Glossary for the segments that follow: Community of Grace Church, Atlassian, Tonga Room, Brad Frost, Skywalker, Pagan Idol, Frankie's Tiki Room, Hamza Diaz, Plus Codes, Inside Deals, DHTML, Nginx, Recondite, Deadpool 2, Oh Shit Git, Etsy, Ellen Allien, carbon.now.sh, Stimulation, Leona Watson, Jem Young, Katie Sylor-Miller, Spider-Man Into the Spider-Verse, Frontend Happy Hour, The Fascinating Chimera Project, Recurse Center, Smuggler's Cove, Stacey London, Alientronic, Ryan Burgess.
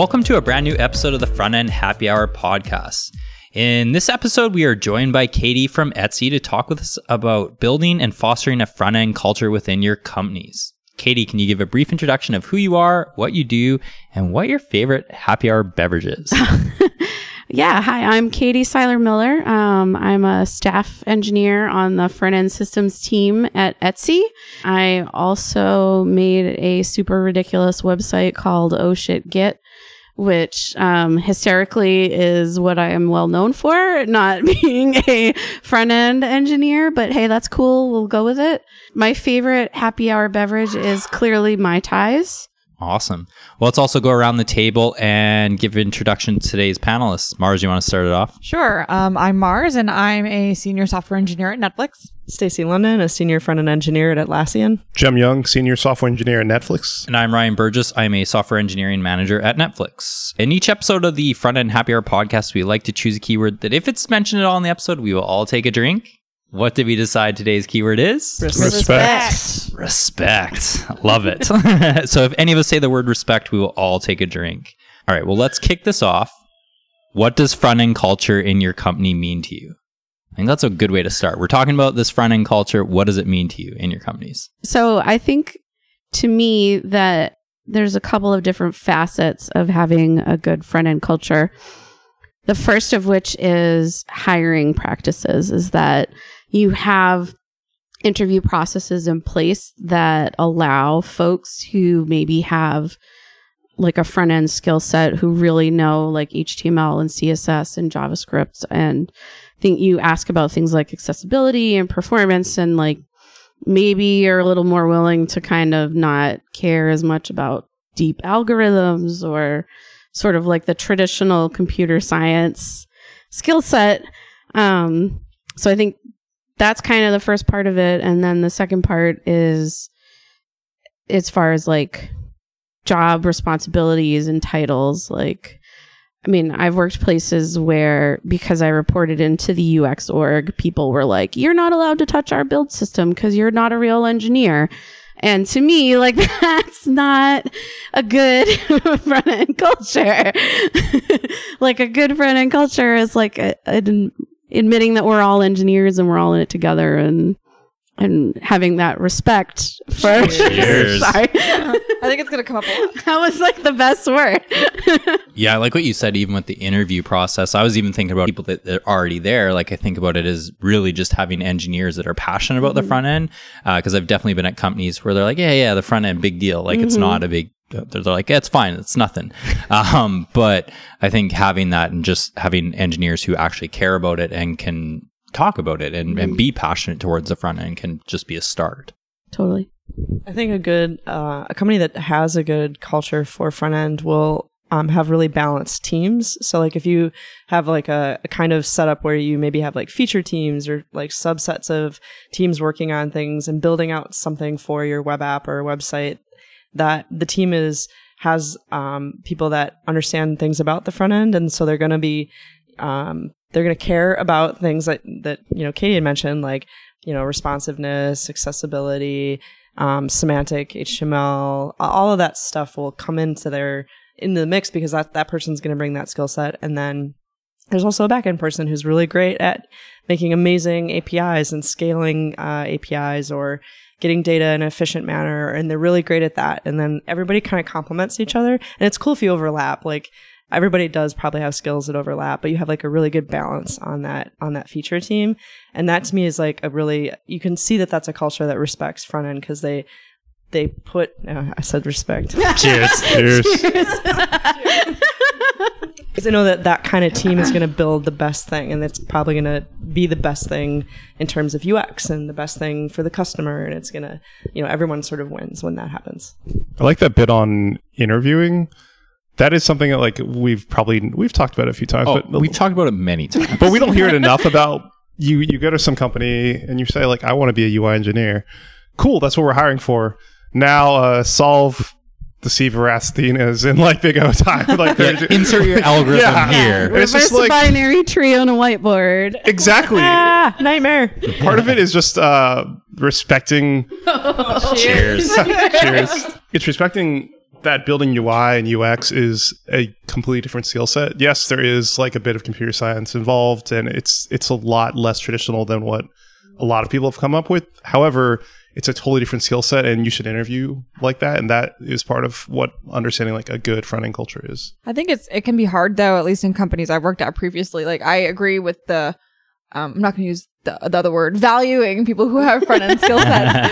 Welcome to a brand new episode of the Frontend Happy Hour podcast. In this episode, we are joined by Katie from Etsy to talk with us about building and fostering a front-end culture within your companies. Katie, can you give a brief introduction of who you are, what you do, and what your favorite happy hour beverage is? Yeah, hi, I'm Katie Sylor-Miller. I'm a staff engineer on the front-end systems team at Etsy. I also made a super ridiculous website called Oh Shit Git, which hysterically is what I am well known for, not being a front-end engineer, but hey, that's cool. We'll go with it. My favorite happy hour beverage is clearly Mai Tais. Awesome. Well, let's also go around the table and give introduction to today's panelists. Mars, you want to start it off? Sure. I'm Mars, and I'm a senior software engineer at Netflix. Stacey London, a senior front-end engineer at Atlassian. Jem Young, senior software engineer at Netflix. And I'm Ryan Burgess. I'm a software engineering manager at Netflix. In each episode of the Front End Happy Hour podcast, we like to choose a keyword that if it's mentioned at all in the episode, we will all take a drink. What did we decide today's keyword is? Respect. Love it. So if any of us say the word respect, we will all take a drink. All right, well, let's kick this off. What does front-end culture in your company mean to you? I think that's a good way to start. We're talking about this front-end culture. What does it mean to you in your companies? So I think, to me, that there's a couple of different facets of having a good front-end culture. The first of which is hiring practices, is that you have interview processes in place that allow folks who maybe have like a front end skill set, who really know like HTML and CSS and JavaScript, and think you ask about things like accessibility and performance, and like maybe you're a little more willing to kind of not care as much about deep algorithms or sort of like the traditional computer science skill set. So I think that's kind of the first part of it. And then the second part is as far as like job responsibilities and titles. Like, I mean, I've worked places where, because I reported into the UX org, people were like, you're not allowed to touch our build system because you're not a real engineer. And to me, like, that's not a good front-end culture. Like, a good front-end culture is like admitting that we're all engineers and we're all in it together, and having that respect for... Cheers. Sorry. I think it's going to come up a lot. That was like the best word. Yeah, I like what you said, even with the interview process. I was even thinking about people that are already there. Like, I think about it as really just having engineers that are passionate about the front end. Because I've definitely been at companies where they're like, yeah, the front end, big deal. Like, it's not a big... They're like, yeah, it's fine. It's nothing. But I think having that, and just having engineers who actually care about it and can talk about it and be passionate towards the front end, can just be a start. Totally. I think a company that has a good culture for front end will have really balanced teams. So like if you have like a kind of setup where you maybe have like feature teams or like subsets of teams working on things and building out something for your web app or website, that the team has people that understand things about the front end. And so they're going to be... they're going to care about things that you know, Katie had mentioned, like, you know, responsiveness, accessibility, semantic, HTML, all of that stuff will come into the mix, because that person's going to bring that skill set. And then there's also a backend person who's really great at making amazing APIs and scaling APIs, or getting data in an efficient manner. And they're really great at that. And then everybody kind of complements each other. And it's cool if you overlap, like, everybody does probably have skills that overlap, but you have like a really good balance on that feature team. And that to me is like a really... you can see that that's a culture that respects front end, because they put... I said respect. Cheers. Cheers. Because I know that kind of team is going to build the best thing, and it's probably going to be the best thing in terms of UX and the best thing for the customer. And it's going to, you know, everyone sort of wins when that happens. I like that bit on interviewing. That is something that like we've talked about it a few times. Oh, but we've talked about it many times. But we don't hear it enough about... you go to some company and you say like, I want to be a UI engineer. Cool, that's what we're hiring for. Now solve the C verastinas in like big O time. Like, insert your algorithm here. And it's just like binary tree on a whiteboard. Exactly. Nightmare. Part of it is just respecting... Cheers. It's respecting that building UI and UX is a completely different skill set. Yes, there is like a bit of computer science involved, and it's a lot less traditional than what a lot of people have come up with. However, it's a totally different skill set, and you should interview like that. And that is part of what understanding like a good front-end culture is. I think it can be hard, though, at least in companies I've worked at previously. Like, I agree with the... I'm not going to use the other word, valuing people who have front-end skill sets.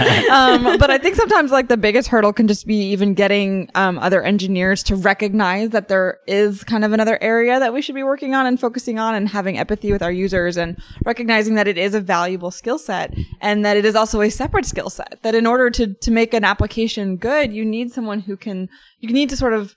But I think sometimes like the biggest hurdle can just be even getting other engineers to recognize that there is kind of another area that we should be working on and focusing on, and having empathy with our users and recognizing that it is a valuable skill set and that it is also a separate skill set, that in order to make an application good, you need someone who can, you need to sort of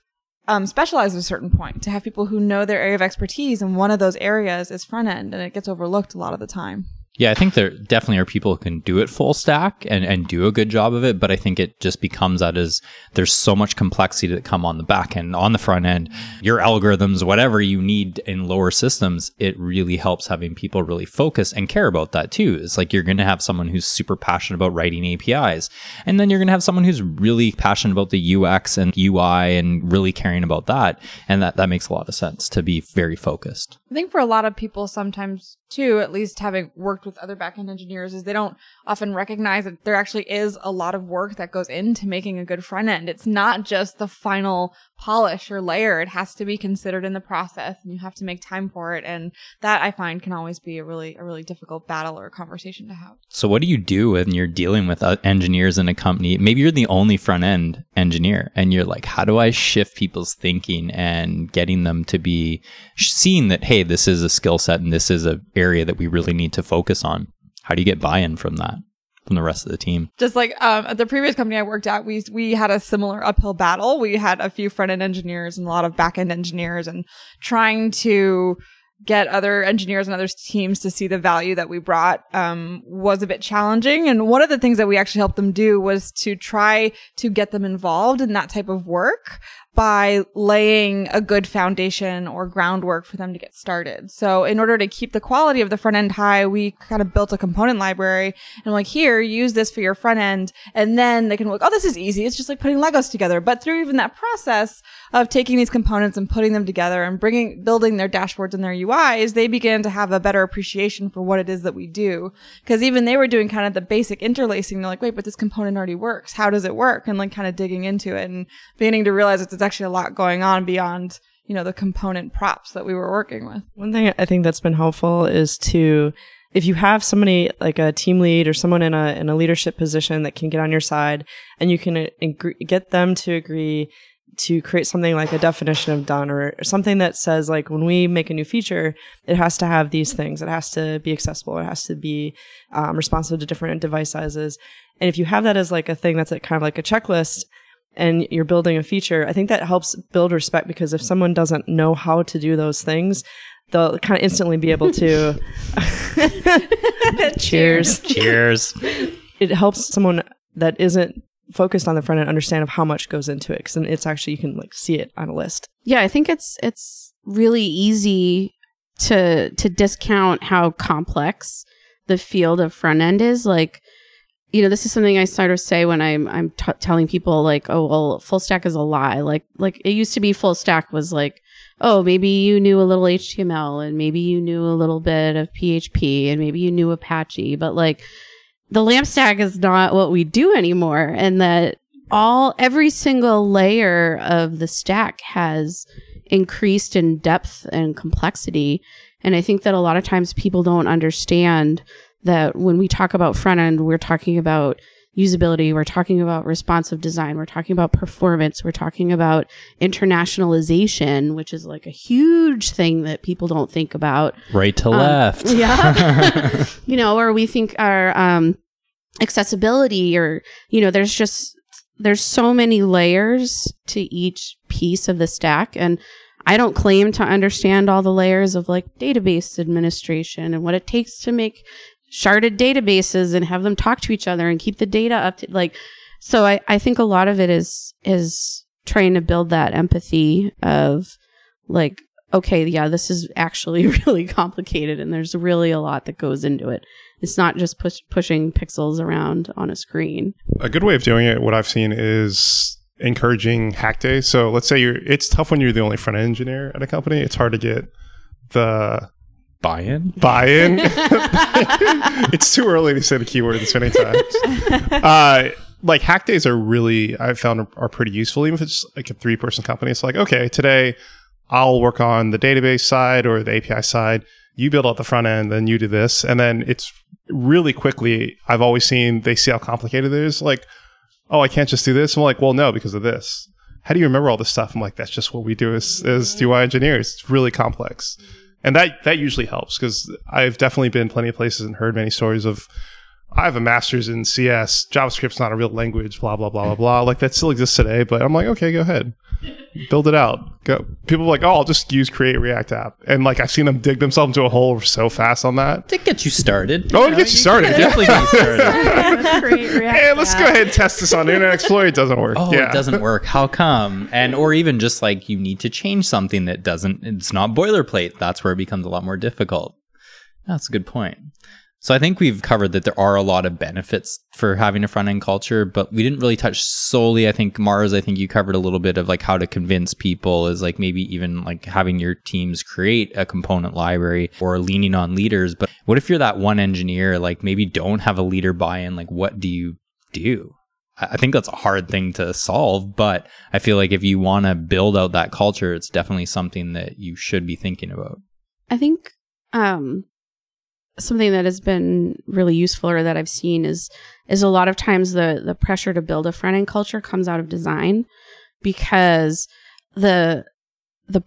specialize at a certain point, to have people who know their area of expertise, and one of those areas is front end, and it gets overlooked a lot of the time. Yeah, I think there definitely are people who can do it full stack and do a good job of it, but I think it just becomes that as there's so much complexity that come on the back end, on the front end, your algorithms, whatever you need in lower systems, it really helps having people really focus and care about that too. It's like you're going to have someone who's super passionate about writing APIs, and then you're going to have someone who's really passionate about the UX and UI and really caring about that, and that makes a lot of sense to be very focused. I think for a lot of people sometimes too, at least having worked with other backend engineers, is they don't often recognize that there actually is a lot of work that goes into making a good front end. It's not just the final polish or layer. It has to be considered in the process, and you have to make time for it. And that I find can always be a really difficult battle or conversation to have. So what do you do when you're dealing with engineers in a company? Maybe you're the only front end engineer and you're like, how do I shift people's thinking and getting them to be seeing that, hey, this is a skill set and this is an area that we really need to focus on? How do you get buy-in from that, from the rest of the team? Just like at the previous company I worked at, we had a similar uphill battle. We had a few front-end engineers and a lot of back-end engineers, and trying to get other engineers and other teams to see the value that we brought was a bit challenging. And one of the things that we actually helped them do was to try to get them involved in that type of work by laying a good foundation or groundwork for them to get started. So in order to keep the quality of the front end high, we kind of built a component library and like, here, use this for your front end. And then they can look, oh, this is easy. It's just like putting Legos together. But through even that process of taking these components and putting them together and building their dashboards and their UIs, they began to have a better appreciation for what it is that we do. Because even they were doing kind of the basic interlacing. They're like, wait, but this component already works. How does it work? And like kind of digging into it and beginning to realize it's actually a lot going on beyond, you know, the component props that we were working with. One thing I think that's been helpful is to, if you have somebody like a team lead or someone in a leadership position that can get on your side, and you can get them to agree to create something like a definition of done, or something that says like, when we make a new feature, it has to have these things. It has to be accessible. It has to be responsive to different device sizes. And if you have that as like a thing that's like kind of like a checklist, and you're building a feature, I think that helps build respect, because if someone doesn't know how to do those things, they'll kind of instantly be able to... Cheers. Cheers. It helps someone that isn't focused on the front end understand of how much goes into it, because then it's actually, you can like see it on a list. Yeah, I think it's really easy to discount how complex the field of front end is. Like, you know, this is something I sort of say when I'm telling people like, oh, well, full stack is a lie. Like it used to be full stack was like, oh, maybe you knew a little HTML, and maybe you knew a little bit of PHP, and maybe you knew Apache. But like, the LAMP stack is not what we do anymore. And that every single layer of the stack has increased in depth and complexity. And I think that a lot of times people don't understand that when we talk about front end, we're talking about usability, we're talking about responsive design, we're talking about performance, we're talking about internationalization, which is like a huge thing that people don't think about. Right to left. Yeah. You know, or we think our accessibility, or, you know, there's so many layers to each piece of the stack. And I don't claim to understand all the layers of like database administration and what it takes to make sharded databases and have them talk to each other and keep the data up to, like, so I think a lot of it is trying to build that empathy of like, okay, yeah, this is actually really complicated, and there's really a lot that goes into it. It's not just pushing pixels around on a screen. A good way of doing it, what I've seen, is encouraging hack day. So let's say it's tough when you're the only front end engineer at a company. It's hard to get the buy-in. It's too early to say the keyword this many times. Like hack days are really, I've found, are pretty useful. Even if it's like a 3-person company, it's like, okay, today I'll work on the database side or the API side. You build out the front end, then you do this. And then it's really quickly, I've always seen, they see how complicated it is. Like, oh, I can't just do this. I'm like, well, no, because of this. How do you remember all this stuff? I'm like, that's just what we do as UI engineers. It's really complex. And that usually helps, because I've definitely been plenty of places and heard many stories of, I have a master's in CS, JavaScript's not a real language, blah, blah, blah, blah, blah. Like, that still exists today, but I'm like, okay, go ahead. Build it out. Go. People are like, oh, I'll just use Create React App. And like, I've seen them dig themselves into a hole so fast on that. To get you started. Oh, it gets you started. Definitely get you started. Hey, let's go ahead and test this on Internet Explorer. It doesn't work. Oh, yeah. It doesn't work. How come? And or even just like you need to change something that doesn't, it's not boilerplate. That's where it becomes a lot more difficult. That's a good point. So I think we've covered that there are a lot of benefits for having a front-end culture, but we didn't really touch solely, I think, Mars, I think you covered a little bit of like how to convince people is like maybe even like having your teams create a component library or leaning on leaders. But what if you're that one engineer, like maybe don't have a leader buy-in, like what do you do? I think that's a hard thing to solve, but I feel like if you want to build out that culture, it's definitely something that you should be thinking about. I think... something that has been really useful or that I've seen is a lot of times the pressure to build a front-end culture comes out of design, because the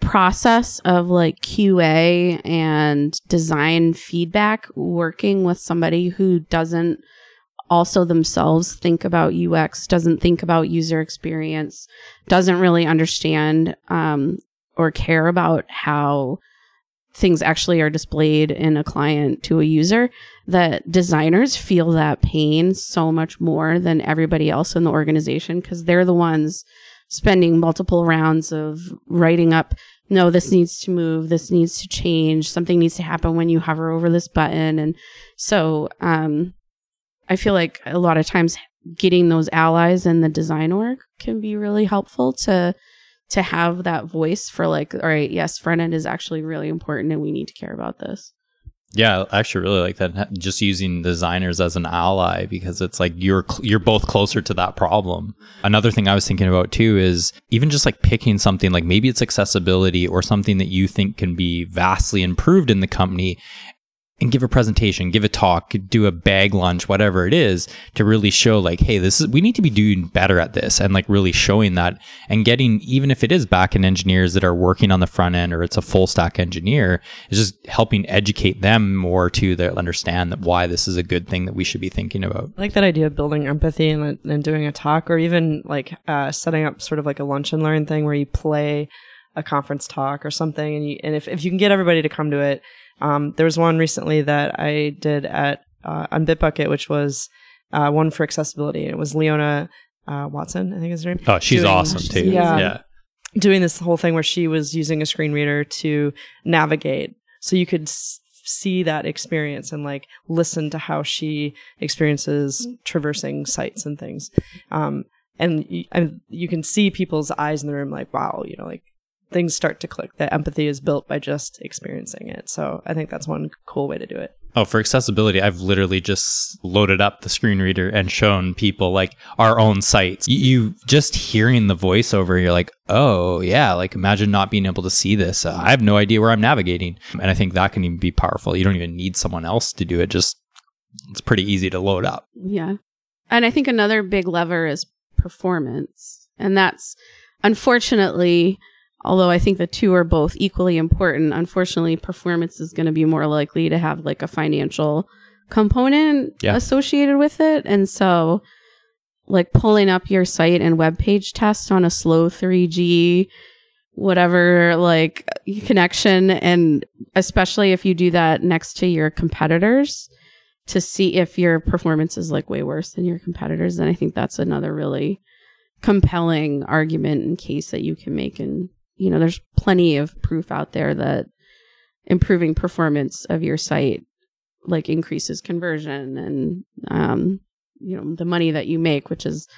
process of like QA and design feedback, working with somebody who doesn't also themselves think about UX, doesn't think about user experience, doesn't really understand or care about how things actually are displayed in a client to a user, that designers feel that pain so much more than everybody else in the organization, because they're the ones spending multiple rounds of writing up, no, this needs to move, this needs to change, something needs to happen when you hover over this button. And so I feel like a lot of times getting those allies in the design org can be really helpful to have that voice for like, all right, yes, front end is actually really important and we need to care about this. Yeah, I actually really like that. Just using designers as an ally, because it's like you're both closer to that problem. Another thing I was thinking about too is even just like picking something, like maybe it's accessibility or something that you think can be vastly improved in the company, and give a presentation, give a talk, do a bag lunch, whatever it is, to really show like, hey, we need to be doing better at this, and like really showing that and getting, even if it is back-end engineers that are working on the front end, or it's a full stack engineer, it's just helping educate them more to understand that why this is a good thing that we should be thinking about. I like that idea of building empathy and doing a talk, or even like setting up sort of like a lunch and learn thing where you play a conference talk or something, and if you can get everybody to come to it. There was one recently that I did at on Bitbucket, which was one for accessibility. It was Leona Watson, I think is her name. Oh, she's awesome too. Yeah, doing this whole thing where she was using a screen reader to navigate, so you could see that experience and like listen to how she experiences traversing sites and things. And you can see people's eyes in the room, like wow, you know, like. Things start to click. That empathy is built by just experiencing it. So I think that's one cool way to do it. Oh, for accessibility, I've literally just loaded up the screen reader and shown people like our own sites. You just hearing the voiceover, you're like, oh yeah, like imagine not being able to see this. I have no idea where I'm navigating. And I think that can even be powerful. You don't even need someone else to do it. Just it's pretty easy to load up. Yeah. And I think another big lever is performance. And that's unfortunately... although I think the two are both equally important, unfortunately, performance is going to be more likely to have like a financial component associated with it. And so like pulling up your site and web page test on a slow 3G, whatever, like connection. And especially if you do that next to your competitors to see if your performance is like way worse than your competitors. And I think that's another really compelling argument and case that you can make. And you know, there's plenty of proof out there that improving performance of your site like increases conversion and, you know, the money that you make, which is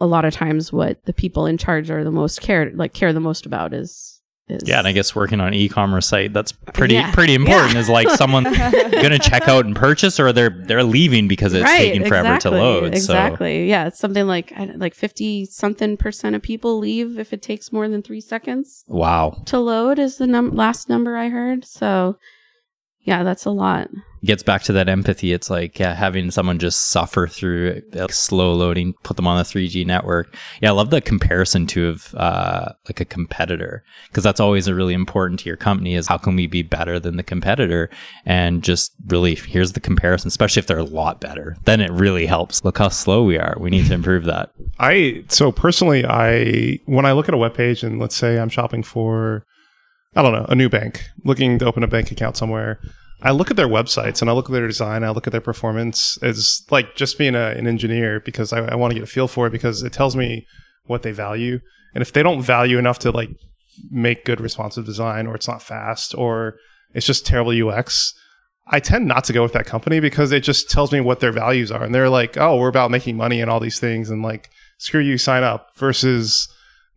a lot of times what the people in charge are the most care the most about is. Yeah, and I guess working on an e-commerce site, that's pretty important. Is like someone going to check out and purchase, or they're leaving because it's taking forever to load. Exactly. So. Yeah, it's something like 50-something% of people leave if it takes more than 3 seconds. Wow. To load is the last number I heard. So, yeah, that's a lot. It gets back to that empathy. It's like having someone just suffer through slow loading, put them on the 3G network. Yeah, I love the comparison to like a competitor, because that's always really important to your company is how can we be better than the competitor? And just really, here's the comparison, especially if they're a lot better. Then it really helps. Look how slow we are. We need to improve that. So personally, when I look at a webpage and let's say I'm shopping for, I don't know, a new bank, looking to open a bank account somewhere, I look at their websites and I look at their design, I look at their performance as like just being an engineer, because I want to get a feel for it, because it tells me what they value. And if they don't value enough to like make good responsive design, or it's not fast, or it's just terrible UX, I tend not to go with that company, because it just tells me what their values are. And they're like, oh, we're about making money and all these things, and like, screw you, sign up, versus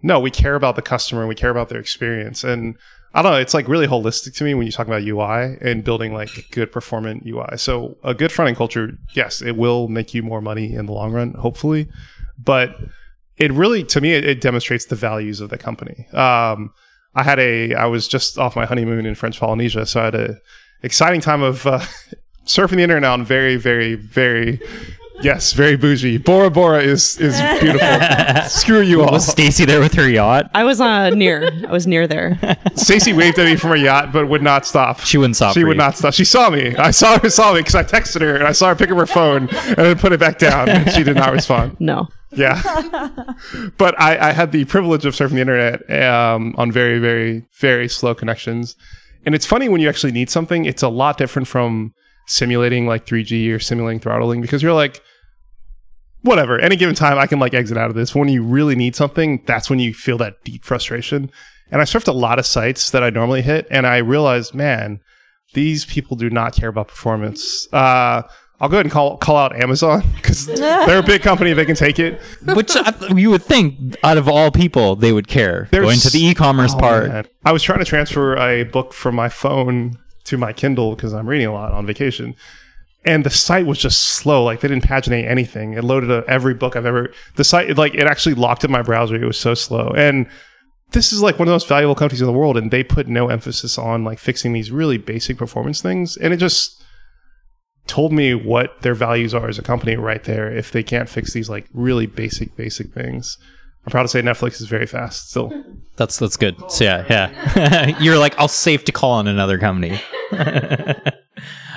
no, we care about the customer and we care about their experience. And I don't know, it's like really holistic to me when you talk about UI and building like good performant UI. So a good front-end culture, yes, it will make you more money in the long run, hopefully. But it really, to me, it demonstrates the values of the company. I was just off my honeymoon in French Polynesia, so I had an exciting time of surfing the internet on very, very, very... Yes, very bougie. Bora Bora is beautiful. Screw you all. Was Stacy there with her yacht? I was near there. Stacy waved at me from her yacht, but would not stop. She wouldn't stop. She would not stop. She saw me. I saw her because I texted her, and I saw her pick up her phone and then put it back down, and she did not respond. No. Yeah. But I had the privilege of surfing the internet on very, very, very slow connections. And it's funny when you actually need something, it's a lot different from simulating like 3G or simulating throttling, because you're like, whatever, any given time I can like exit out of this. When you really need something, that's when you feel that deep frustration. And I surfed a lot of sites that I normally hit, and I realized, man, these people do not care about performance. I'll go ahead and call out Amazon, because they're a big company, they can take it. Which you would think, out of all people, they would care. Going to the e-commerce part. Man. I was trying to transfer a book from my phone to my Kindle, because I'm reading a lot on vacation. And the site was just slow. Like, they didn't paginate anything. It loaded every book I've ever... The site, like, it actually locked up my browser. It was so slow. And this is, like, one of the most valuable companies in the world, and they put no emphasis on, like, fixing these really basic performance things. And it just told me what their values are as a company right there, if they can't fix these, like, really basic things. I'm proud to say Netflix is very fast still. That's good. So, yeah. You're like, I'll save to call on another company.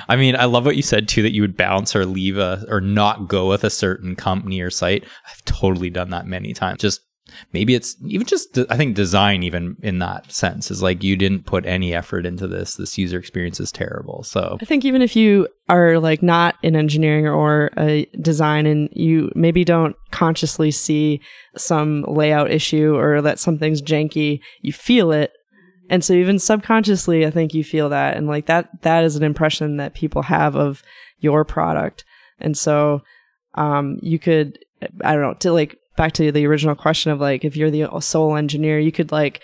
I mean, I love what you said, too, that you would bounce or leave or not go with a certain company or site. I've totally done that many times. Just maybe it's even just, I think design even in that sense is like, you didn't put any effort into this. This user experience is terrible. So I think even if you are like not in engineering or a design, and you maybe don't consciously see some layout issue or that something's janky, you feel it. And so even subconsciously, I think you feel that. And like that is an impression that people have of your product. And so you could, I don't know, to like back to the original question of like, if you're the sole engineer, you could like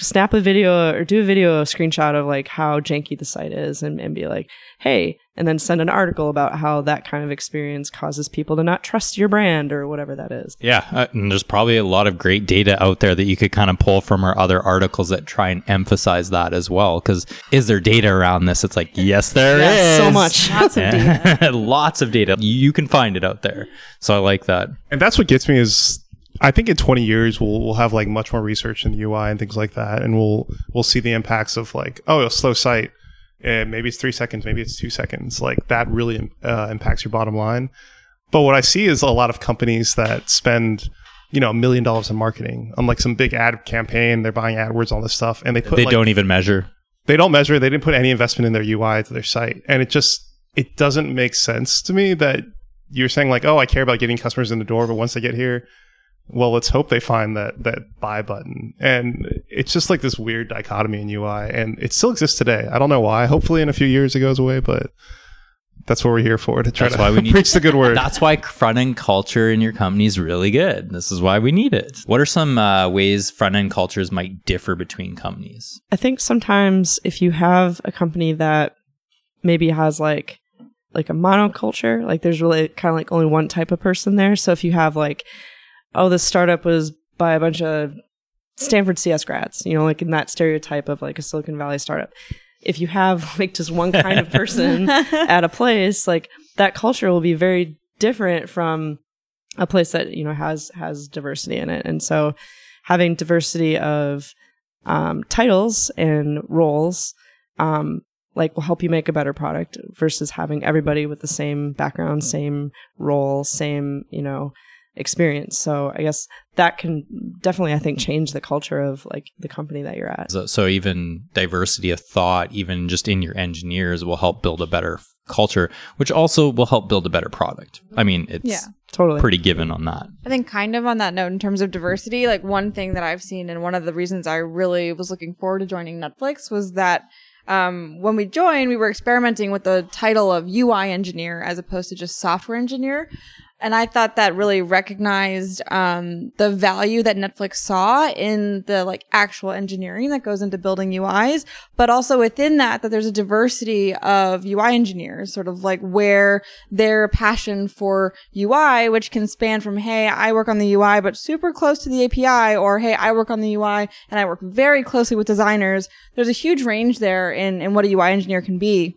snap a video or do a video screenshot of like how janky the site is and be like, hey, and then send an article about how that kind of experience causes people to not trust your brand or whatever that is. Yeah. And there's probably a lot of great data out there that you could kind of pull from our other articles that try and emphasize that as well. Because is there data around this? It's like, yes, there is. So much. Lots of data. Lots of data. You can find it out there. So I like that. And that's what gets me is I think in 20 years, we'll have like much more research in the UI and things like that. And we'll see the impacts of like, oh, a slow site. And maybe it's 3 seconds, maybe it's 2 seconds. Like that really impacts your bottom line. But what I see is a lot of companies that spend, you know, $1 million in marketing on like some big ad campaign. They're buying AdWords, all this stuff, and they like, don't even measure. They don't measure. They didn't put any investment in their UI to their site, and it doesn't make sense to me that you're saying like, oh, I care about getting customers in the door, but once they get here, well, let's hope they find that buy button. And it's just like this weird dichotomy in UI. And it still exists today. I don't know why. Hopefully in a few years it goes away, but That's what we're here for, to try to preach the good word. That's why front-end culture in your company is really good. This is why we need it. What are some ways front-end cultures might differ between companies? I think sometimes if you have a company that maybe has like a monoculture, like there's really kind of like only one type of person there. So if you have like, oh, this startup was by a bunch of Stanford CS grads, you know, like in that stereotype of like a Silicon Valley startup. If you have like just one kind of person at a place, like that culture will be very different from a place that, you know, has diversity in it. And so having diversity of titles and roles like will help you make a better product versus having everybody with the same background, same role, same, you know, experience. So I guess that can definitely, I think, change the culture of like the company that you're at. So even diversity of thought, even just in your engineers, will help build a better culture, which also will help build a better product. I mean, it's totally pretty given on that. I think kind of on that note, in terms of diversity, like one thing that I've seen and one of the reasons I really was looking forward to joining Netflix was that when we joined, we were experimenting with the title of UI engineer as opposed to just software engineer. And I thought that really recognized the value that Netflix saw in the like actual engineering that goes into building UIs, but also within that, that there's a diversity of UI engineers, sort of like where their passion for UI, which can span from, hey, I work on the UI, but super close to the API, or hey, I work on the UI and I work very closely with designers. There's a huge range there in what a UI engineer can be.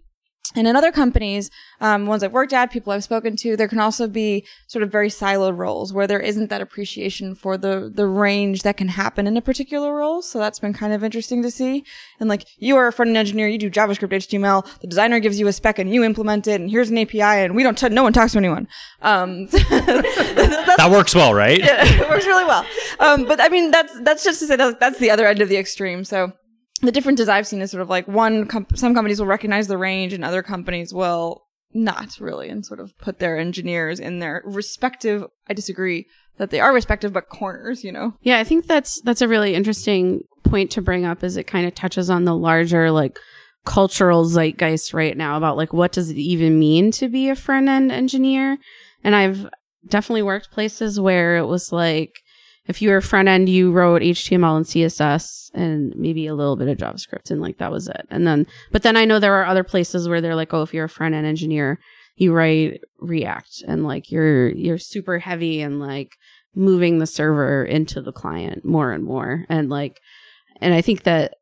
And in other companies, ones I've worked at, people I've spoken to, there can also be sort of very siloed roles where there isn't that appreciation for the range that can happen in a particular role. So that's been kind of interesting to see. And like, you are a front-end engineer, you do JavaScript, HTML, the designer gives you a spec and you implement it, and here's an API, and we don't no one talks to anyone. That works well, right? Yeah, it works really well. But I mean, that's just to say that's the other end of the extreme. So the differences I've seen is sort of like some companies will recognize the range and other companies will not really, and sort of put their engineers in their respective, I disagree that they are respective, but corners, you know? Yeah, I think that's a really interesting point to bring up, is it kind of touches on the larger like cultural zeitgeist right now about like, what does it even mean to be a front-end engineer? And I've definitely worked places where it was like, if you were front end, you wrote HTML and CSS and maybe a little bit of JavaScript, and like that was it. And then, but then I know there are other places where they're like, oh, if you're a front end engineer, you write React, and like you're super heavy and like moving the server into the client more and more. And like, and I think that's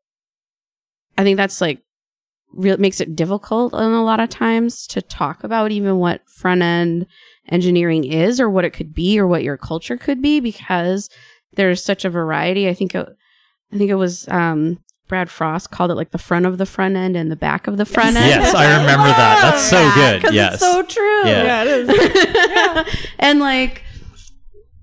like makes it difficult in a lot of times to talk about even what front end engineering is, or what it could be, or what your culture could be, because there's such a variety. I think it was Brad Frost called it like the front of the front end and the back of the front end. Yes, I remember that. That's so good. Yes, it's so true. Yeah, it is. Yeah. And like,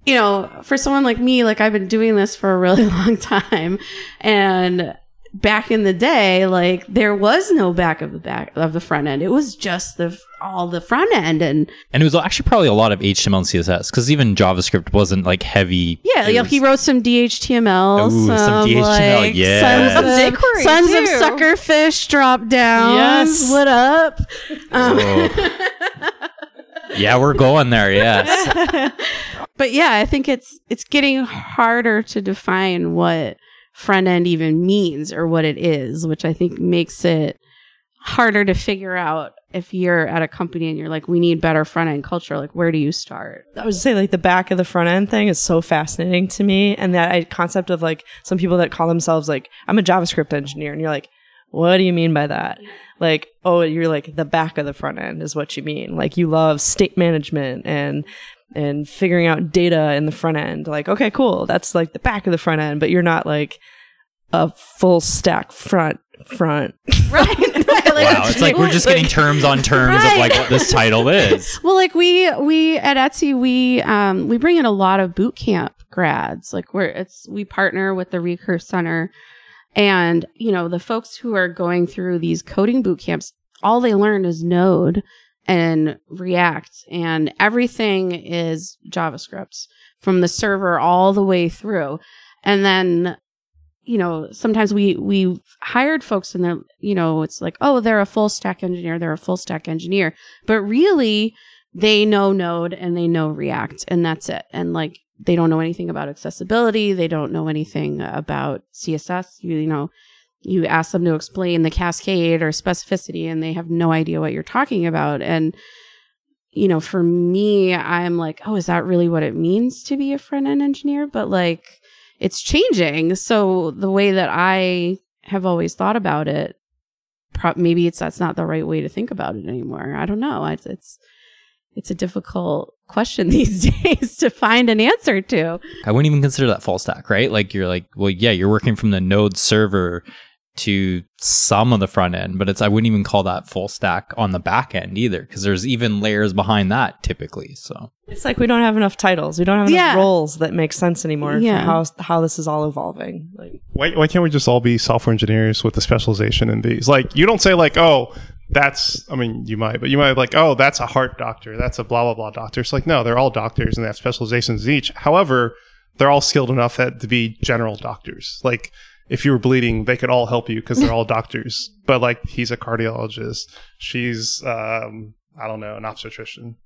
you know, for someone like me, like I've been doing this for a really long time, and back in the day, like there was no back of the front end. It was just all the front end, and it was actually probably a lot of HTML and CSS, because even JavaScript wasn't like heavy. Yeah, like he wrote some DHTML. Ooh, some DHTML. Like, yeah, sons of suckerfish drop downs. Yes, what up? Yeah, we're going there. Yes, but yeah, I think it's getting harder to define what front end even means or what it is, which I think makes it harder to figure out if you're at a company and you're like, we need better front end culture. Like, where do you start? I would say like the back of the front end thing is so fascinating to me. And that concept of like some people that call themselves like, I'm a JavaScript engineer. And you're like, what do you mean by that? Like, oh, you're like the back of the front end is what you mean. Like you love state management and figuring out data in the front end. Like, okay, cool. That's like the back of the front end, but you're not like a full stack front. Right. Wow. It's like we're just getting terms on terms right. Of like what this title is. Well, like we at Etsy, we bring in a lot of boot camp grads. Like we partner with the Recurse Center, and you know, the folks who are going through these coding boot camps, all they learn is Node and React, and everything is JavaScript from the server all the way through. And then you know, sometimes we hired folks and they're, you know, it's like, oh, they're a full stack engineer. They're a full stack engineer. But really, they know Node and they know React and that's it. And like, they don't know anything about accessibility. They don't know anything about CSS. You know, you ask them to explain the cascade or specificity and they have no idea what you're talking about. And, you know, for me, I'm like, oh, is that really what it means to be a front-end engineer? But like, it's changing. So the way that I have always thought about it, maybe that's not the right way to think about it anymore. I don't know. It's a difficult question these days to find an answer to. I wouldn't even consider that full stack, right? Like you're like, well, yeah, you're working from the Node server to some of the front end, but I wouldn't even call that full stack on the back end either, because there's even layers behind that typically. So it's like we don't have enough titles, we don't have enough roles that make sense anymore for how this is all evolving. Like, why can't we just all be software engineers with a specialization in these? Like, you don't say like, oh, that's, I mean, you might like, oh, that's a heart doctor, that's a blah blah blah doctor. It's like, no, they're all doctors and they have specializations in each. However, they're all skilled enough to be general doctors. Like, if you were bleeding, they could all help you because they're all doctors. But like, he's a cardiologist. She's, I don't know, an obstetrician.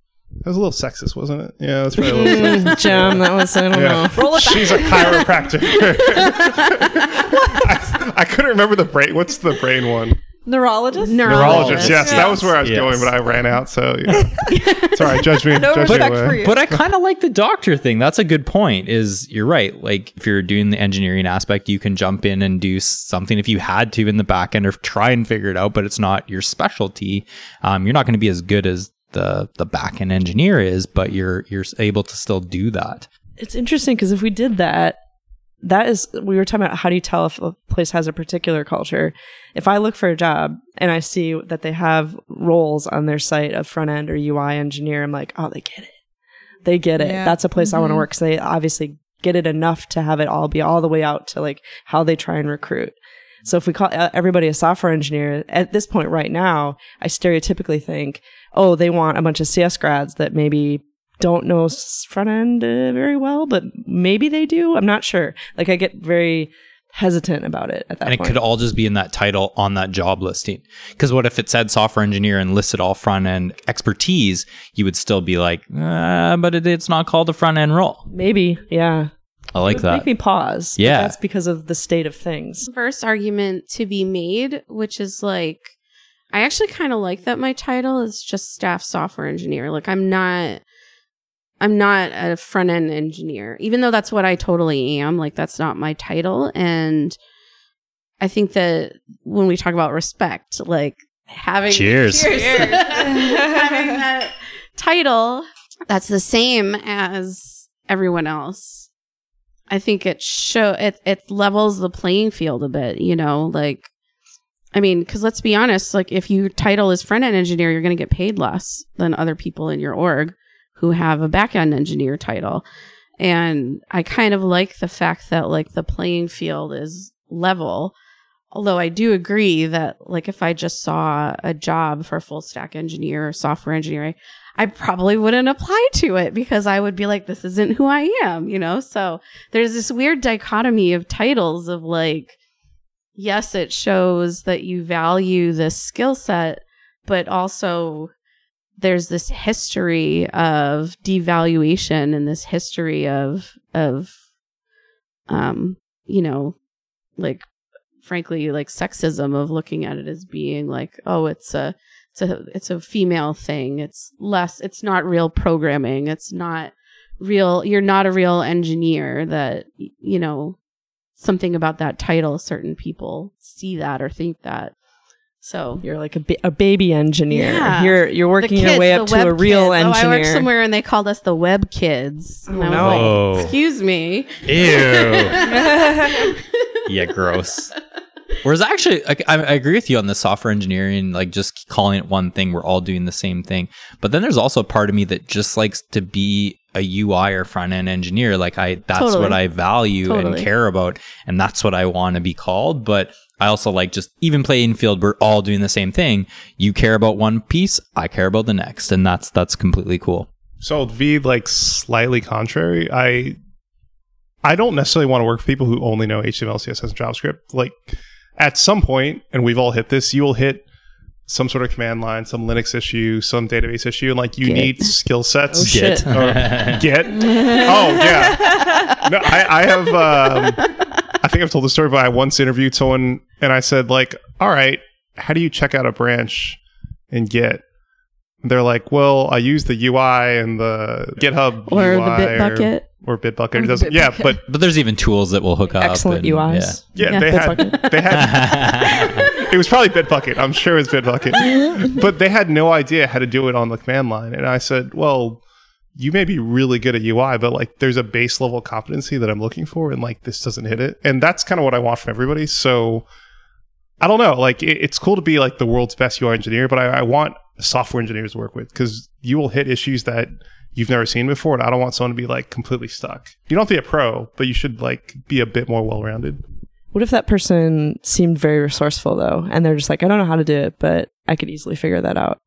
That was a little sexist, wasn't it? Yeah, that's probably a little sexist. Jim, that was, I don't know. She's a chiropractor. I couldn't remember the brain. What's the brain one? Neurologist. Yes, that was where I was going, but I ran out. So it's all right. Judge me. No respect for you. But I kind of like the doctor thing. That's a good point. Is you're right. Like, if you're doing the engineering aspect, you can jump in and do something if you had to in the back end or try and figure it out. But it's not your specialty. You're not going to be as good as the back end engineer is, but you're able to still do that. It's interesting because if we did that. That is, we were talking about how do you tell if a place has a particular culture. If I look for a job and I see that they have roles on their site of front end or UI engineer, I'm like, oh, they get it. They get it. Yeah. That's a place I want to work. So they obviously get it enough to have it all be all the way out to like how they try and recruit. So if we call everybody a software engineer at this point right now, I stereotypically think, oh, they want a bunch of CS grads that maybe don't know front end very well, but maybe they do. I'm not sure. Like, I get very hesitant about it at that point. And it could all just be in that title on that job listing. Because what if it said software engineer and listed all front end expertise? You would still be like, but it's not called a front end role. Maybe, yeah. I like that. Make me pause. Yeah, that's because of the state of things. First argument to be made, which is like, I actually kind of like that my title is just staff software engineer. Like, I'm not a front-end engineer, even though that's what I totally am. Like, that's not my title. And I think that when we talk about respect, like having having that title, that's the same as everyone else. I think it levels the playing field a bit, you know, like, I mean, because let's be honest, like if your title is front-end engineer, you're going to get paid less than other people in your org who have a back-end engineer title. And I kind of like the fact that like the playing field is level. Although I do agree that like if I just saw a job for a full stack engineer or software engineering, I probably wouldn't apply to it because I would be like, this isn't who I am, you know? So there's this weird dichotomy of titles of like, yes, it shows that you value this skill set, but also there's this history of devaluation and this history of you know, like, frankly, like sexism of looking at it as being like, oh, it's a female thing. It's not real programming. It's not real. You're not a real engineer that, you know, something about that title. Certain people see that or think that. So you're like a baby engineer. Yeah. You're working your way up to a real engineer. I worked somewhere and they called us the web kids. And I was like, excuse me. Ew. Yeah, gross. Whereas actually, I agree with you on the software engineering, like just calling it one thing. We're all doing the same thing. But then there's also a part of me that just likes to be a UI or front end engineer. Like that's what I value and care about. And that's what I want to be called. But I also like just even playing field. We're all doing the same thing. You care about one piece. I care about the next. And that's completely cool. So to be like slightly contrary, I I don't necessarily want to work with people who only know HTML, CSS, and JavaScript. Like, at some point, and we've all hit this, you will hit some sort of command line, some Linux issue, some database issue, and like you need skill sets. Oh, shit. Git. Oh, yeah. No, I have, I think I've told the story, but I once interviewed someone and I said, like, all right, how do you check out a branch in Git? And they're like, well, I use the UI and the GitHub or UI the Bitbucket. Or Bitbucket. It doesn't, Bitbucket. Yeah, but there's even tools that will hook up. Excellent UIs. Yeah, they had it was probably Bitbucket. I'm sure it was Bitbucket. But they had no idea how to do it on the command line. And I said, well, you may be really good at UI, but like there's a base level of competency that I'm looking for, and like this doesn't hit it. And that's kind of what I want from everybody. So I don't know. Like it's cool to be like the world's best UI engineer, but I want software engineers to work with, because you will hit issues that you've never seen before, and I don't want someone to be like completely stuck. You don't have to be a pro, but you should like be a bit more well-rounded. What if that person seemed very resourceful though, and they're just like, I don't know how to do it, but I could easily figure that out?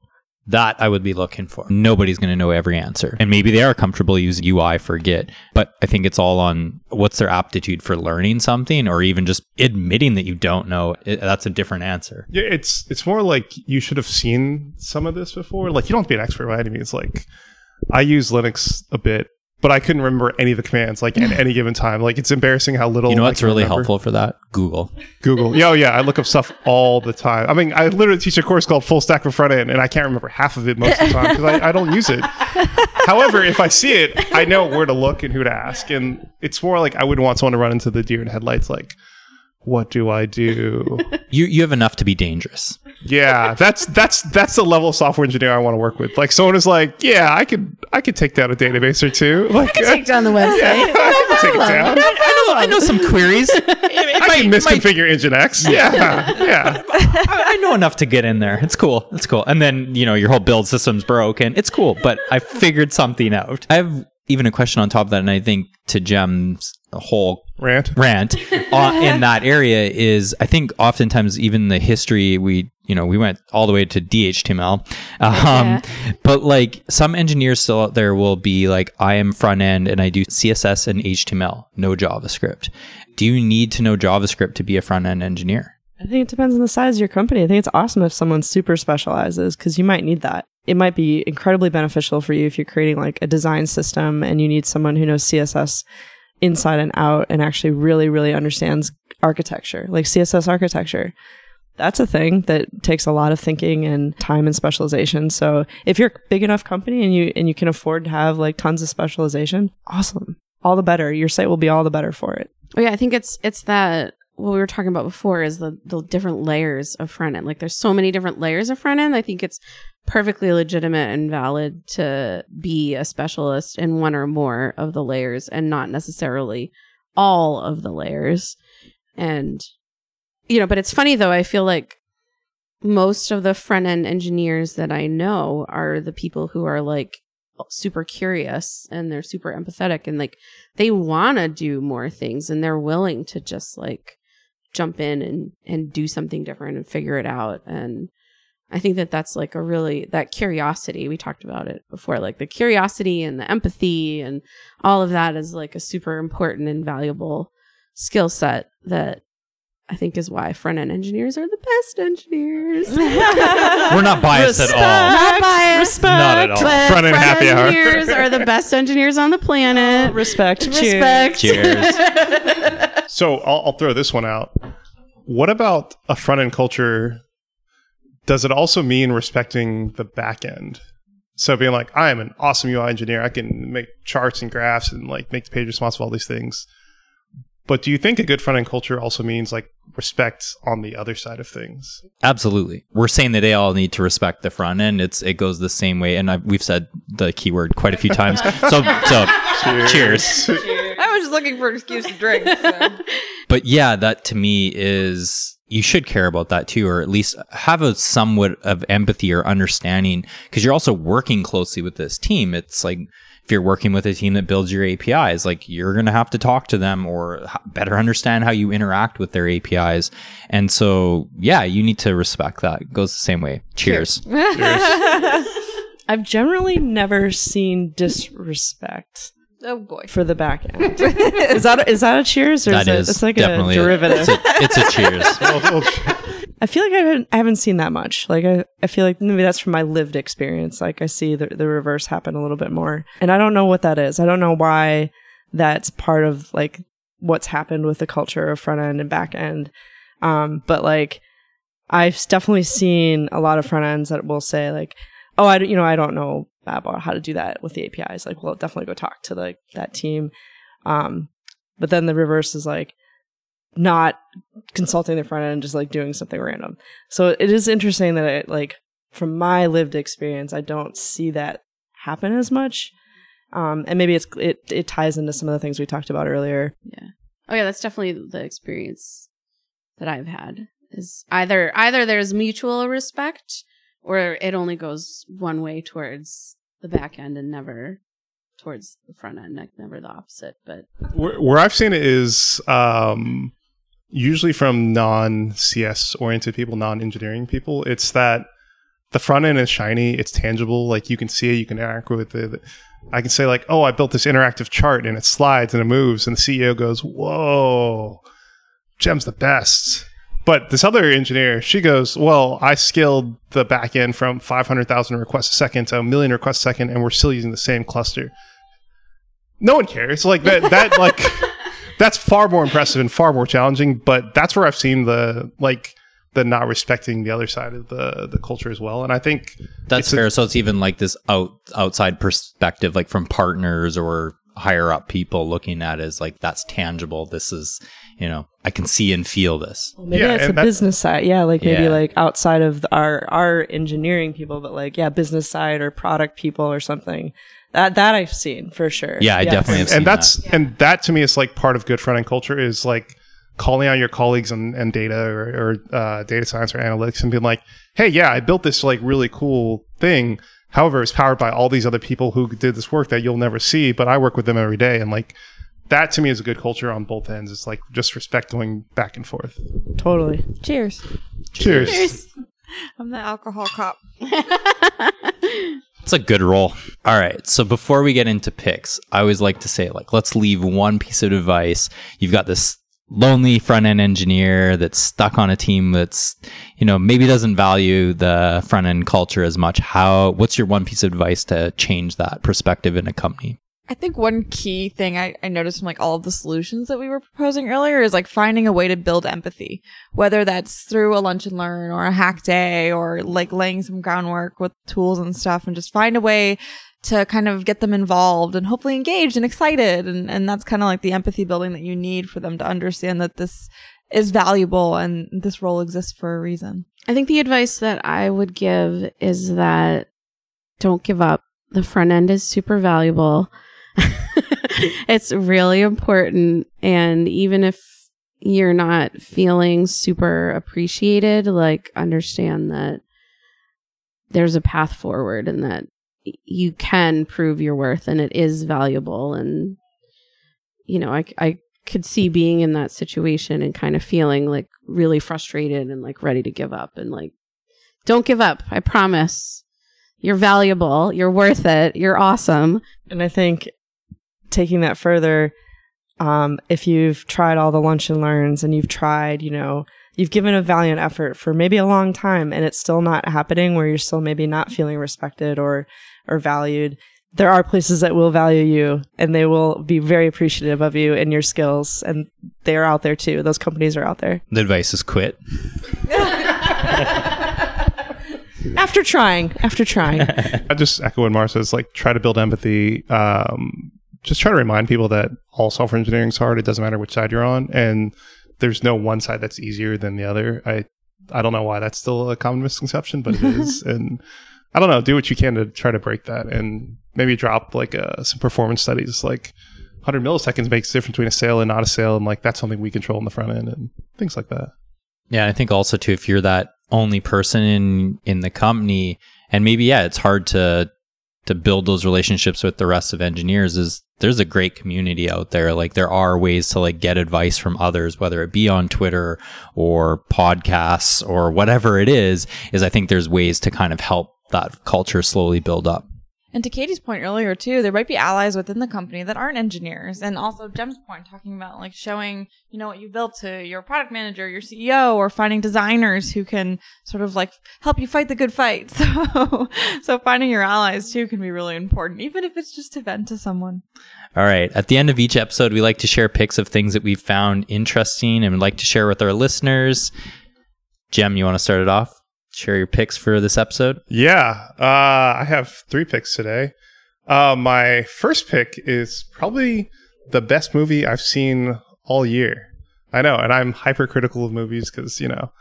That I would be looking for. Nobody's going to know every answer. And maybe they are comfortable using UI for Git, but I think it's all on what's their aptitude for learning something, or even just admitting that you don't know. That's a different answer. Yeah, it's more like you should have seen some of this before. Like, you don't have to be an expert by any means. Like, I use Linux a bit, but I couldn't remember any of the commands, like, at any given time. Like, it's embarrassing how little. You know what's really helpful for that? Google. Yeah, oh, yeah. I look up stuff all the time. I mean, I literally teach a course called Full Stack for Frontend, and I can't remember half of it most of the time because I don't use it. However, if I see it, I know where to look and who to ask. And it's more like I wouldn't want someone to run into the deer in headlights, like, what do I do? You have enough to be dangerous. Yeah, that's the level of software engineer I want to work with. Like, someone is like, yeah, I could take down a database or two. Like, I could take down the website. Yeah, I could take it down. I know some queries. I can misconfigure Nginx. Yeah. I know enough to get in there. It's cool. And then, you know, your whole build system's broken. It's cool, but I figured something out. I have even a question on top of that, and I think to Jem's whole rant in that area is, I think oftentimes even the history, we went all the way to DHTML. But like some engineers still out there will be like, I am front end and I do CSS and HTML, no JavaScript. Do you need to know JavaScript to be a front end engineer? I think it depends on the size of your company. I think it's awesome if someone super specializes, because you might need that. It might be incredibly beneficial for you if you're creating like a design system and you need someone who knows CSS inside and out and actually really, really understands architecture, like CSS architecture. That's a thing that takes a lot of thinking and time and specialization. So if you're a big enough company and you can afford to have like tons of specialization, awesome. All the better. Your site will be all the better for it. Oh yeah, I think it's that what we were talking about before is the different layers of front end. Like, there's so many different layers of front end. I think it's perfectly legitimate and valid to be a specialist in one or more of the layers, and not necessarily all of the layers. And, you know, but it's funny though, I feel like most of the front end engineers that I know are the people who are like super curious, and they're super empathetic, and like they want to do more things, and they're willing to just like jump in and do something different and figure it out. And I think that's like that curiosity, we talked about it before, like the curiosity and the empathy and all of that is like a super important and valuable skill set that I think is why front-end engineers are the best engineers. We're not biased at all. Not biased. Respect. Not at all. Front-end happy hour. Front-end engineers are the best engineers on the planet. Respect. Cheers. So I'll throw this one out. What about a front-end culture? Does it also mean respecting the back end? So being like, I am an awesome UI engineer. I can make charts and graphs and like make the page responsive, all these things. But do you think a good front-end culture also means like respect on the other side of things? Absolutely. We're saying that they all need to respect the front end. It goes the same way. And we've said the keyword quite a few times. So cheers. I was just looking for an excuse to drink. So. But yeah, that to me is... You should care about that too, or at least have a somewhat of empathy or understanding, because you're also working closely with this team. It's like if you're working with a team that builds your APIs, like you're going to have to talk to them or better understand how you interact with their APIs. And so, yeah, you need to respect that. It goes the same way. Cheers. I've generally never seen disrespect. Oh boy. For the back end. Is that a cheers? Or that is. It's like a derivative. It's a cheers. I feel like I haven't seen that much. Like I feel like maybe that's from my lived experience. Like I see the reverse happen a little bit more. And I don't know what that is. I don't know why that's part of like what's happened with the culture of front end and back end. But like I've definitely seen a lot of front ends that will say like, oh, I don't know about how to do that with the APIs. Like, well, definitely go talk to like that team. But then the reverse is like not consulting the front end, just like doing something random. So it is interesting that I, like, from my lived experience, I don't see that happen as much. And maybe it ties into some of the things we talked about earlier. Yeah. Oh yeah, that's definitely the experience that I've had. Is either there's mutual respect, or it only goes one way towards the back end and never towards the front end, like never the opposite. But where I've seen it is usually from non-CS oriented people, non-engineering people. It's that the front end is shiny, it's tangible, like you can see it, you can interact with it. I can say like, oh, I built this interactive chart and it slides and it moves, and the CEO goes, whoa, Gem's the best. But this other engineer, she goes, well, I scaled the back end from 500,000 requests a second to 1 million requests a second, and we're still using the same cluster. No one cares. Like that like that's far more impressive and far more challenging, but that's where I've seen the not respecting the other side of the culture as well. And I think that's fair. So it's even like this outside perspective, like from partners or higher up people looking at it as like, that's tangible. This is, I can see and feel this. Well, maybe it's a business side. Yeah. Like maybe like outside of our engineering people, but like, yeah, business side or product people or something that I've seen for sure. Yeah. I definitely have seen that. And that to me is like part of good front end culture is like calling out your colleagues and data or data science or analytics and being like, hey, yeah, I built this like really cool thing. However, it's powered by all these other people who did this work that you'll never see, but I work with them every day. And like that to me is a good culture on both ends. It's like just respect going back and forth. Totally. Cheers. Cheers. Cheers. I'm the alcohol cop. It's a good roll. All right. So before we get into picks, I always like to say like, let's leave one piece of advice. You've got this lonely front-end engineer that's stuck on a team that's, maybe doesn't value the front-end culture as much. What's your one piece of advice to change that perspective in a company? I think one key thing I noticed from like all of the solutions that we were proposing earlier is like finding a way to build empathy, whether that's through a lunch and learn or a hack day or like laying some groundwork with tools and stuff, and just find a way to kind of get them involved and hopefully engaged and excited. And that's kind of like the empathy building that you need for them to understand that this is valuable and this role exists for a reason. I think the advice that I would give is that don't give up. The front end is super valuable. It's really important. And even if you're not feeling super appreciated, like understand that there's a path forward and that you can prove your worth and it is valuable. And, I could see being in that situation and kind of feeling like really frustrated and like ready to give up, and like, don't give up. I promise you're valuable. You're worth it. You're awesome. And I think taking that further, if you've tried all the lunch and learns and you've tried, you've given a valiant effort for maybe a long time and it's still not happening, where you're still maybe not feeling respected or valued, there are places that will value you and they will be very appreciative of you and your skills. And they're out there too. Those companies are out there. The advice is quit. After trying. I just echo what Mara says, like try to build empathy. Just try to remind people that all software engineering is hard. It doesn't matter which side you're on. And there's no one side that's easier than the other. I don't know why that's still a common misconception, but it is. And I don't know, do what you can to try to break that, and maybe drop like some performance studies, like 100 milliseconds makes a difference between a sale and not a sale. And like, that's something we control in the front end and things like that. Yeah. I think also too, if you're that only person in the company, and maybe, it's hard to build those relationships with the rest of engineers, is there's a great community out there. Like there are ways to like get advice from others, whether it be on Twitter or podcasts or whatever it is I think there's ways to kind of help that culture slowly build up. And to Katie's point earlier, too, there might be allies within the company that aren't engineers. And also Jem's point, talking about like showing, you know, what you built to your product manager, your CEO, or finding designers who can sort of like help you fight the good fight. So finding your allies, too, can be really important, even if it's just to vent to someone. All right. At the end of each episode, we like to share pics of things that we've found interesting and would like to share with our listeners. Jem, you want to start it off? Share your picks for this episode. Yeah, I have 3 picks today. My first pick is probably the best movie I've seen all year. I know, and I'm hypercritical of movies because, you know,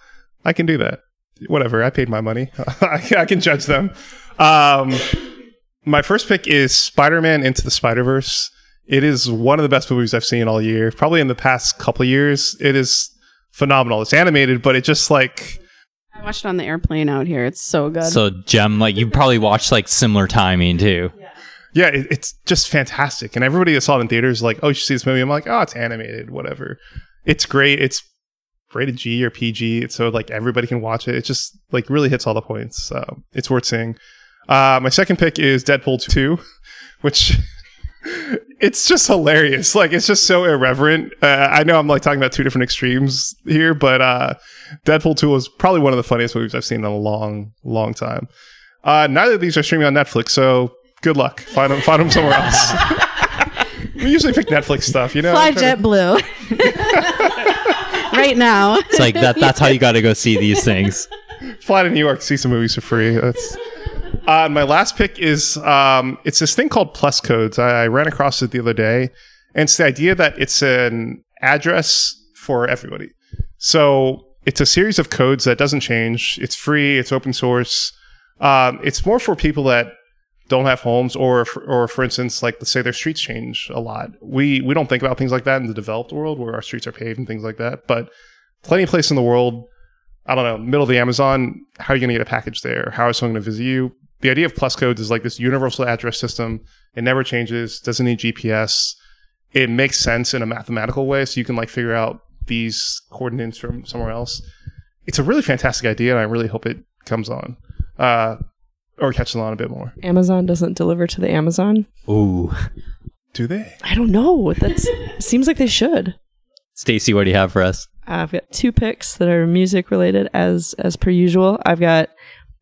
I can do that. Whatever, I paid my money. I can judge them. My first pick is Spider-Man Into the Spider-Verse. It is one of the best movies I've seen all year, probably in the past couple years. It is phenomenal. It's animated, but it just like... I watched it on the airplane out here. It's so good. So, Jem, like you probably watched like similar timing too. Yeah, it's just fantastic. And everybody that saw it in theaters is like, oh, you should see this movie. I'm like, oh, it's animated, whatever. It's great. It's rated G or PG. It's so like everybody can watch it. It just like really hits all the points. So it's worth seeing. My second pick is Deadpool 2, which it's just hilarious. Like it's just so irreverent. I know I'm like talking about 2 different extremes here, but Deadpool 2 was probably one of the funniest movies I've seen in a long, long time. Neither of these are streaming on Netflix, so good luck. Find them somewhere else. We usually pick Netflix stuff, you know. Fly JetBlue. Right now. It's like that's how you got to go see these things. Fly to New York, see some movies for free. That's. My last pick is, it's this thing called Plus Codes. I ran across it the other day. And it's the idea that it's an address for everybody. So it's a series of codes that doesn't change. It's free. It's open source. It's more for people that don't have homes or for instance, like let's say their streets change a lot. We don't think about things like that in the developed world where our streets are paved and things like that. But plenty of places in the world, I don't know, middle of the Amazon, how are you going to get a package there? How is someone going to visit you? The idea of Plus Codes is like this universal address system. It never changes, doesn't need GPS. It makes sense in a mathematical way, so you can like figure out these coordinates from somewhere else. It's a really fantastic idea, and I really hope it comes on or catches on a bit more. Amazon doesn't deliver to the Amazon. Ooh. Do they? I don't know. That seems like they should. Stacey, what do you have for us? I've got 2 picks that are music related as per usual. I've got...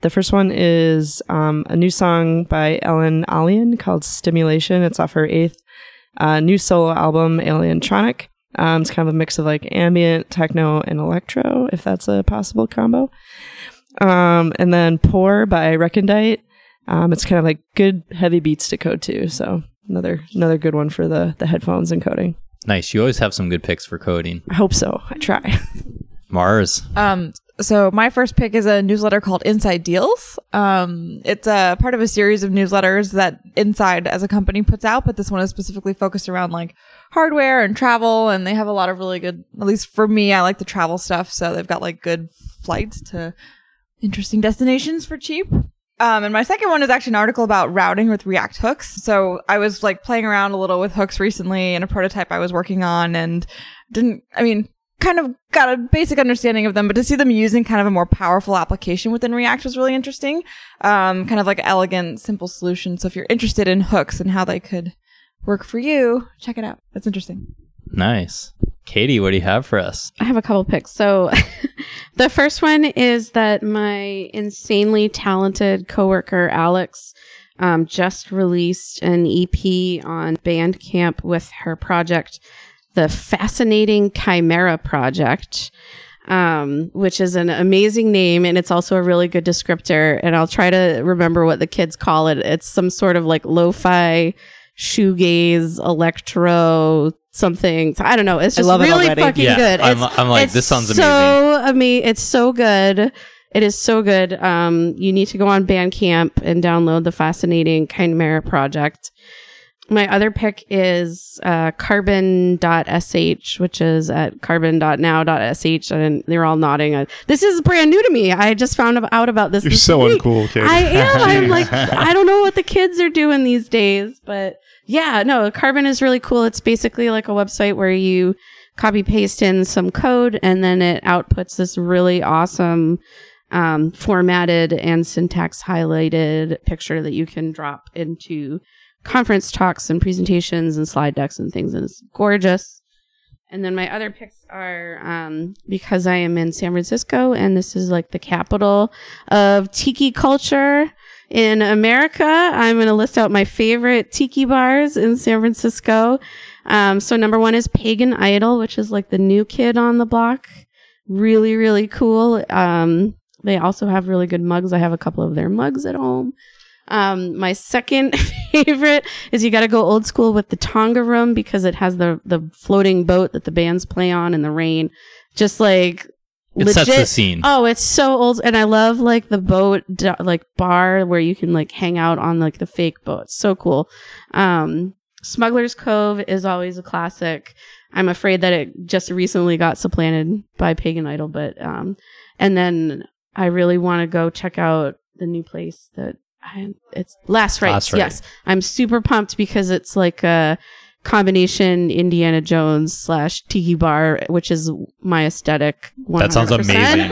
The first one is a new song by Ellen Allien called Stimulation. It's off her 8th new solo album, Alientronic. It's kind of a mix of like ambient, techno, and electro, if that's a possible combo. And then Pour by Recondite. It's kind of like good heavy beats to code to. So another good one for the headphones and coding. Nice. You always have some good picks for coding. I hope so. I try. Mars. So my first pick is a newsletter called Inside Deals. It's a part of a series of newsletters that Inside as a company puts out, but this one is specifically focused around like hardware and travel, and they have a lot of really good, at least for me, I like the travel stuff. So they've got like good flights to interesting destinations for cheap. And my second one is actually an article about routing with React hooks. So I was like playing around a little with hooks recently in a prototype I was working on and kind of got a basic understanding of them, but to see them using kind of a more powerful application within React was really interesting. Kind of like an elegant, simple solution. So if you're interested in hooks and how they could work for you, check it out. That's interesting. Nice. Katie, what do you have for us? I have a couple picks. So the first one is that my insanely talented coworker, Alex, just released an EP on Bandcamp with her project, The Fascinating Chimera Project, which is an amazing name, and it's also a really good descriptor, and I'll try to remember what the kids call it. It's some sort of like lo-fi, shoegaze, electro, something. I don't know. It's just really fucking good. I'm like, this sounds amazing. It's so good. It is so good. You need to go on Bandcamp and download The Fascinating Chimera Project. My other pick is carbon.sh, which is at carbon.now.sh, and they're all nodding. This is brand new to me. I just found out about this. You're so uncool, Katie. I am. I'm like, I don't know what the kids are doing these days, but yeah, no, Carbon is really cool. It's basically like a website where you copy paste in some code, and then it outputs this really awesome formatted and syntax highlighted picture that you can drop into conference talks and presentations and slide decks and things. And it's gorgeous. And then my other picks are, because I am in San Francisco and this is like the capital of tiki culture in America, I'm going to list out my favorite tiki bars in San Francisco. So number one is Pagan Idol, which is like the new kid on the block. Really, really cool. They also have really good mugs. I have a couple of their mugs at home. My second favorite is, you got to go old school with the Tonga Room, because it has the floating boat that the bands play on in the rain. Just like it legit sets the scene. Oh, it's so old. And I love like the boat, like bar where you can like hang out on like the fake boat. So cool. Smuggler's Cove is always a classic. I'm afraid that it just recently got supplanted by Pagan Idol, but, and then I really want to go check out the new place that it's Last Rites. Yes. I'm super pumped because it's like a combination Indiana Jones / tiki bar, which is my aesthetic. 100%. That sounds amazing.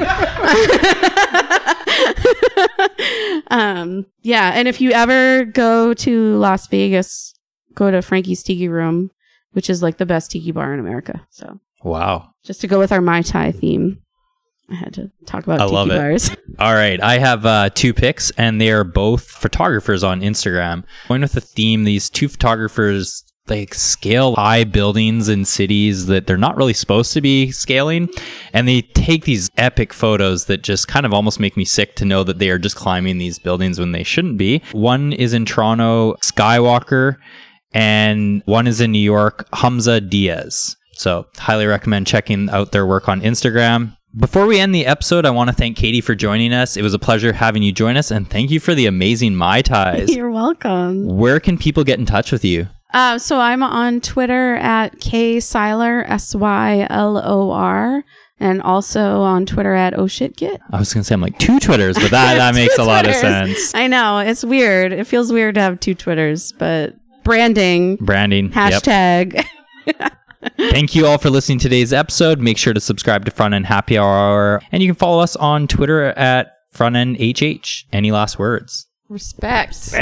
Yeah. And if you ever go to Las Vegas, go to Frankie's Tiki Room, which is like the best tiki bar in America. So, wow. Just to go with our Mai Tai theme. I had to talk about tiki bars. All right. I have two picks, and they are both photographers on Instagram. Going with the theme, these two photographers, they scale high buildings in cities that they're not really supposed to be scaling. And they take these epic photos that just kind of almost make me sick to know that they are just climbing these buildings when they shouldn't be. One is in Toronto, Skywalker, and one is in New York, Hamza Diaz. So highly recommend checking out their work on Instagram. Before we end the episode, I want to thank Katie for joining us. It was a pleasure having you join us, and thank you for the amazing Mai Tais. You're welcome. Where can people get in touch with you? So I'm on Twitter at @KSylor, Sylor, and also on Twitter at Oh Shit Git. I was going to say I'm like two Twitters, but that makes a lot of sense. I know. It's weird. It feels weird to have two Twitters, but branding. Hashtag. Yep. Thank you all for listening to today's episode. Make sure to subscribe to Frontend Happy Hour, and you can follow us on Twitter at FrontendHH. Any last words? Respect.